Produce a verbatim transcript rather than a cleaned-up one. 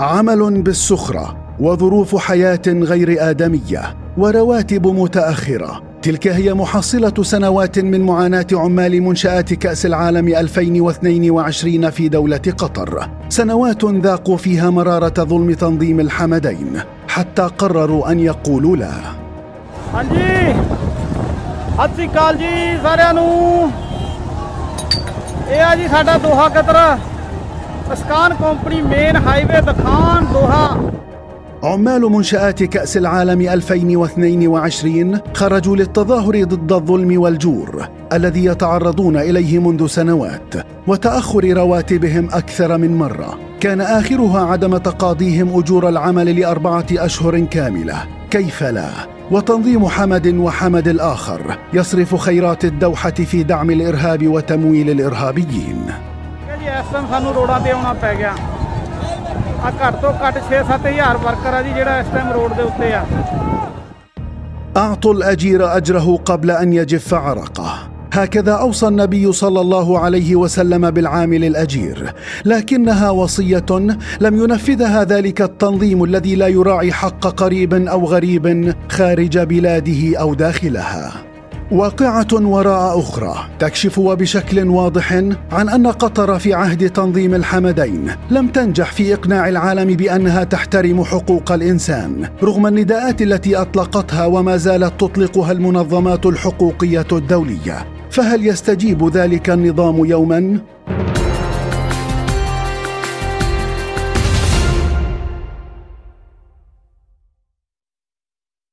عمل بالسخرة وظروف حياة غير آدمية ورواتب متأخرة، تلك هي محصلة سنوات من معاناة عمال منشآت كأس العالم ألفين واثنين وعشرين في دولة قطر، سنوات ذاقوا فيها مرارة ظلم تنظيم الحمدين حتى قرروا أن يقولوا لا. عمال منشآت كأس العالم ألفين واثنين وعشرين خرجوا للتظاهر ضد الظلم والجور الذي يتعرضون إليه منذ سنوات وتأخر رواتبهم أكثر من مرة، كان آخرها عدم تقاضيهم أجور العمل لأربعة أشهر كاملة. كيف لا؟ وتنظيم حمد وحمد الآخر يصرف خيرات الدوحة في دعم الإرهاب وتمويل الإرهابيين. أعطوا الأجير أجره قبل أن جف عرقه، هكذا أوصى النبي صلى الله عليه وسلم بالعامل الأجير، لكنها وصية لم ينفذها ذلك التنظيم الذي لا يراعي حق قريب أو غريب خارج بلاده أو داخلها. واقعة وراء أخرى تكشف وبشكل واضح عن أن قطر في عهد تنظيم الحمدين لم تنجح في إقناع العالم بأنها تحترم حقوق الإنسان، رغم النداءات التي أطلقتها وما زالت تطلقها المنظمات الحقوقية الدولية. فهل يستجيب ذلك النظام يوماً؟